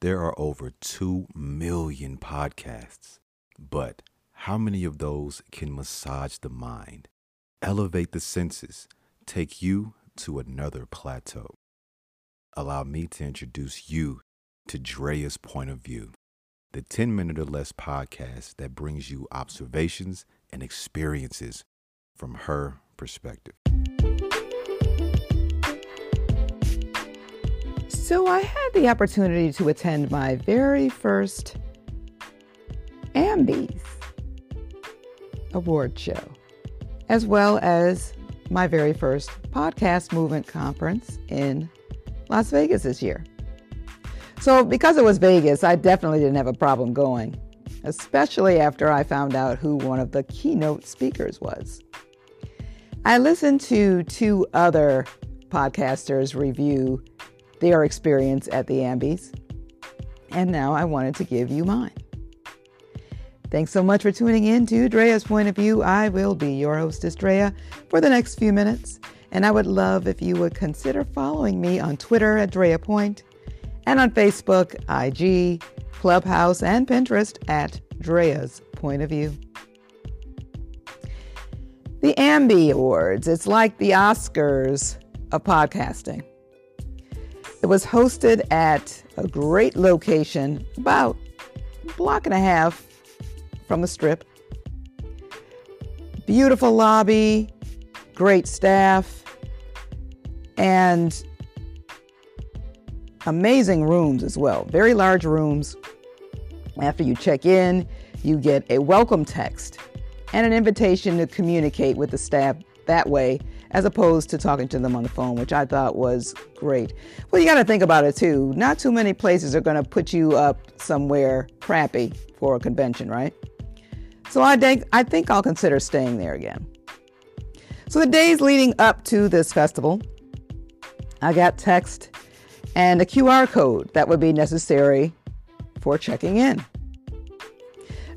There are over 2 million podcasts, but how many of those can massage the mind, elevate the senses, take you to another plateau? Allow me to introduce you to Drea's Point of View, the 10-minute or less podcast that brings you observations and experiences from her perspective. So I had the opportunity to attend my very first Ambies award show, as well as my very first Podcast Movement conference in Las Vegas this year. So because it was Vegas, I definitely didn't have a problem going, especially after I found out who one of the keynote speakers was. I listened to 2 other podcasters review their experience at the Ambies, and now I wanted to give you mine. Thanks so much for tuning in to Drea's Point of View. I will be your hostess, Drea, for the next few minutes, and I would love if you would consider following me on Twitter at Drea Point, and on Facebook, IG, Clubhouse, and Pinterest at Drea's Point of View. The Ambie Awards, it's like the Oscars of podcasting. It was hosted at a great location, about a block and a half from the Strip. Beautiful lobby, great staff, and amazing rooms as well. Very large rooms. After you check in, you get a welcome text and an invitation to communicate with the staff that way, as opposed to talking to them on the phone, which I thought was great. Well, you got to think about it too. Not too many places are going to put you up somewhere crappy for a convention, right? So I think I'll consider staying there again. So the days leading up to this festival, I got text and a QR code that would be necessary for checking in.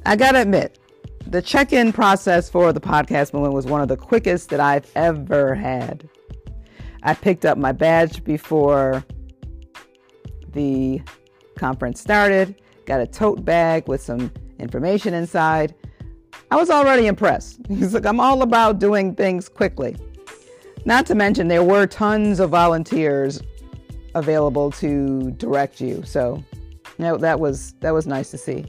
I got to admit, the check-in process for the Podcast Movement was one of the quickest that I've ever had. I picked up my badge before the conference started, got a tote bag with some information inside. I was already impressed. He's like, I'm all about doing things quickly. Not to mention there were tons of volunteers available to direct you. So you know, that was nice to see.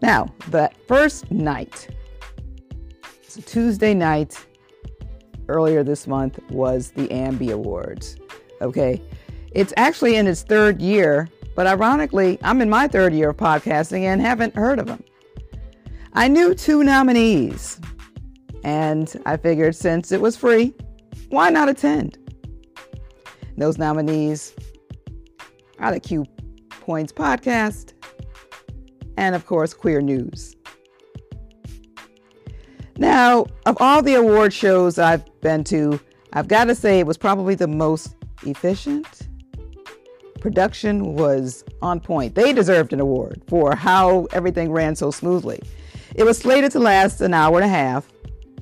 Now, the first night, so Tuesday night, earlier this month, was the Ambie Awards, okay? It's actually in its 3rd year, but ironically, I'm in my 3rd year of podcasting and haven't heard of them. I knew 2 nominees, and I figured since it was free, why not attend? And those nominees are the Q Points podcast, and of course, Queer News. Now, of all the award shows I've been to, I've got to say it was probably the most efficient. Production was on point. They deserved an award for how everything ran so smoothly. It was slated to last an hour and a half,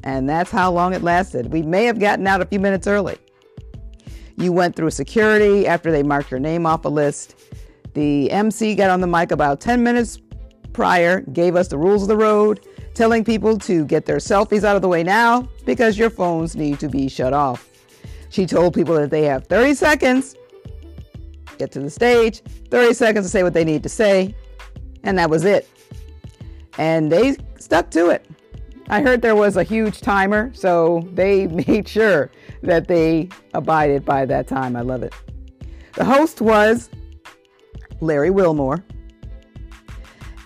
and that's how long it lasted. We may have gotten out a few minutes early. You went through security after they marked your name off a list. The MC got on the mic about 10 minutes prior, gave us the rules of the road, telling people to get their selfies out of the way now because your phones need to be shut off. She told people that they have 30 seconds, get to the stage, 30 seconds to say what they need to say, and that was it. And they stuck to it. I heard there was a huge timer, so they made sure that they abided by that time. I love it. The host was Larry Wilmore.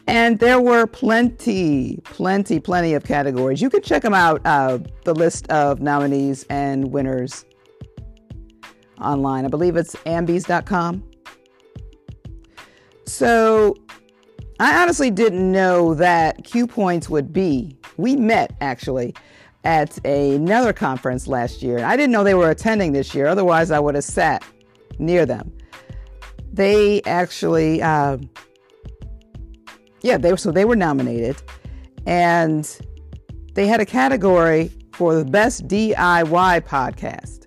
And there were plenty of categories. You can check them out, the list of nominees and winners online. I believe it's ambies.com. So I honestly didn't know that Q Points would be. We met, actually, at another conference last year. I didn't know they were attending this year. Otherwise, I would have sat near them. They actually, they were nominated. And they had a category for the best DIY podcast.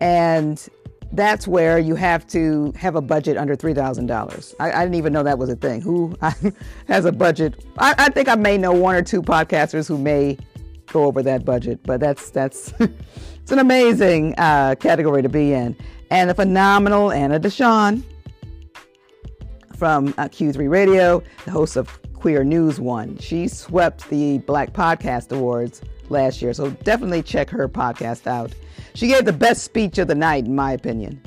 And that's where you have to have a budget under $3,000. I didn't even know that was a thing. Who has a budget? I think I may know one or two podcasters who may go over that budget, but that's it's an amazing category to be in. And the phenomenal Anna Deshaun from Q3 Radio, the host of Queer News won. She swept the Black Podcast Awards last year, so definitely check her podcast out. She gave the best speech of the night, in my opinion.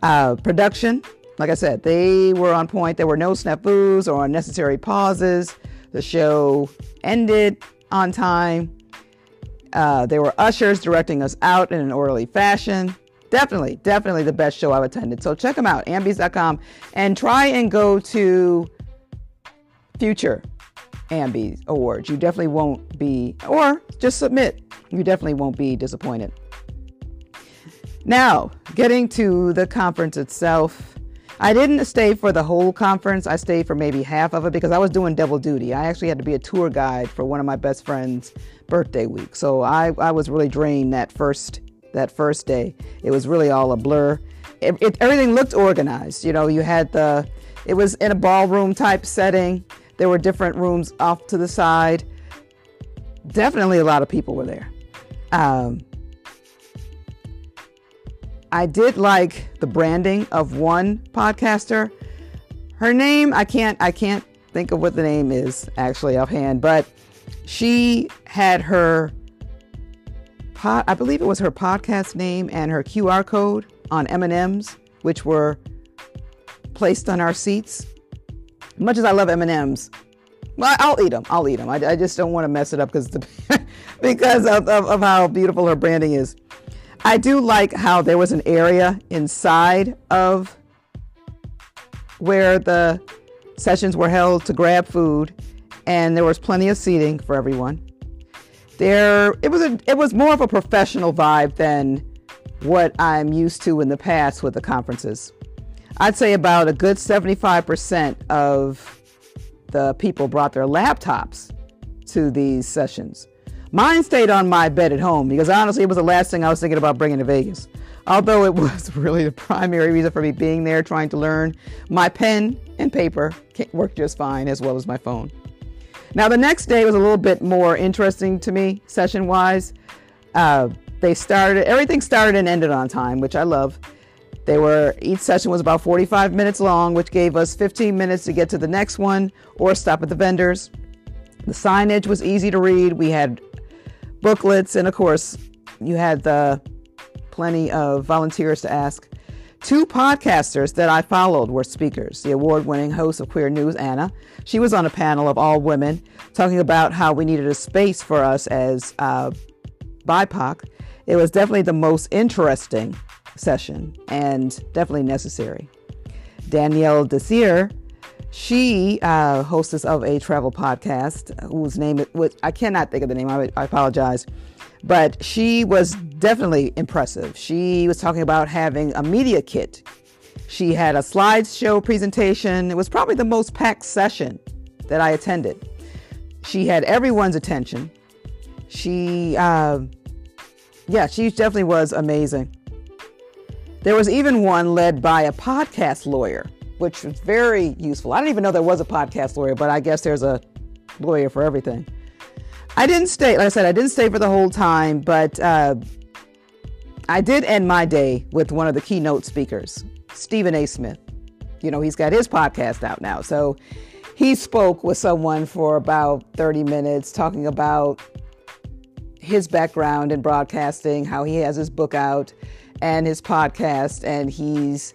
Production, like I said, they were on point. There were no snafus or unnecessary pauses. The show ended on time. There were ushers directing us out in an orderly fashion. Definitely the best show I've attended. So check them out, ambies.com, and try and go to future Ambies awards. You definitely won't be, or just submit. You definitely won't be disappointed. Now, getting to the conference itself, I didn't stay for the whole conference. I stayed for maybe half of it because I was doing double duty. I actually had to be a tour guide for one of my best friend's birthday week. So I was really drained that first day. It was really all a blur. Everything looked organized. You know, you had it was in a ballroom type setting. There were different rooms off to the side. Definitely a lot of people were there. I did like the branding of one podcaster. Her name, I can't think of what the name is actually offhand, but she had her I believe it was her podcast name and her QR code on M&Ms, which were placed on our seats. Much as I love M&Ms, well, I'll eat them. I just don't want to mess it up because of how beautiful her branding is. I do like how there was an area inside of where the sessions were held to grab food, and there was plenty of seating for everyone. It was more of a professional vibe than what I'm used to in the past with the conferences. I'd say about a good 75% of the people brought their laptops to these sessions. Mine stayed on my bed at home because honestly, it was the last thing I was thinking about bringing to Vegas. Although it was really the primary reason for me being there, trying to learn. My pen and paper worked just fine, as well as my phone. Now, the next day was a little bit more interesting to me, session-wise. Everything started and ended on time, which I love. Each session was about 45 minutes long, which gave us 15 minutes to get to the next one or stop at the vendors. The signage was easy to read. We had booklets, and of course, you had plenty of volunteers to ask. Two podcasters that I followed were speakers. The award-winning host of Queer News, Anna. She was on a panel of all women talking about how we needed a space for us as BIPOC. It was definitely the most interesting session and definitely necessary. Danielle Desir, she hostess of a travel podcast whose name, which I cannot think of the name, I apologize, but she was definitely impressive. She was talking about having a media kit. She had a slideshow presentation. It was probably the most packed session that I attended. She had everyone's attention. She definitely was amazing. There was even one led by a podcast lawyer, which was very useful. I didn't even know there was a podcast lawyer, but I guess there's a lawyer for everything. I didn't stay for the whole time, but I did end my day with one of the keynote speakers, Stephen A. Smith. You know, he's got his podcast out now. So he spoke with someone for about 30 minutes talking about his background in broadcasting, how he has his book out, and his podcast, and he's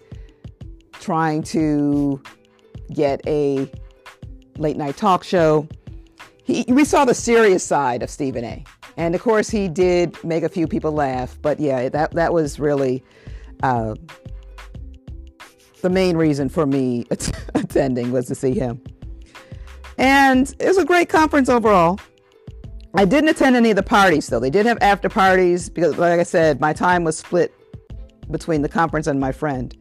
trying to get a late night talk show. We saw the serious side of Stephen A. And of course he did make a few people laugh, but yeah, that was really the main reason for me attending was to see him. And it was a great conference overall. I didn't attend any of the parties, though. They did have after parties because, like I said, my time was split between the conference and my friend.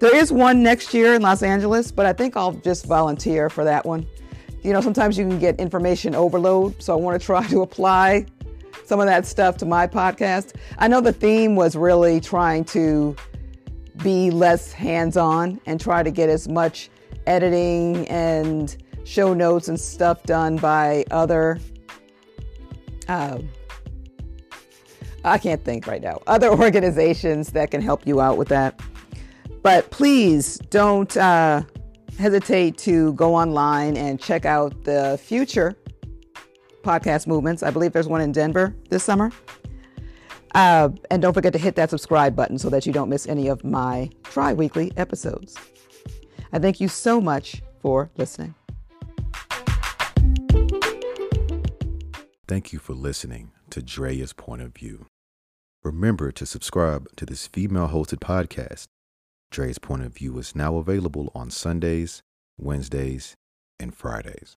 There is one next year in Los Angeles, but I think I'll just volunteer for that one. You know, sometimes you can get information overload, so I want to try to apply some of that stuff to my podcast. I know the theme was really trying to be less hands-on and try to get as much editing and show notes and stuff done by other I can't think right now, other organizations that can help you out with that. But please don't hesitate to go online and check out the future podcast movements. I believe there's one in Denver this summer. And don't forget to hit that subscribe button so that you don't miss any of my tri-weekly episodes. I thank you so much for listening. Thank you for listening to Drea's Point of View. Remember to subscribe to this female-hosted podcast. Drea's Point of View is now available on Sundays, Wednesdays, and Fridays.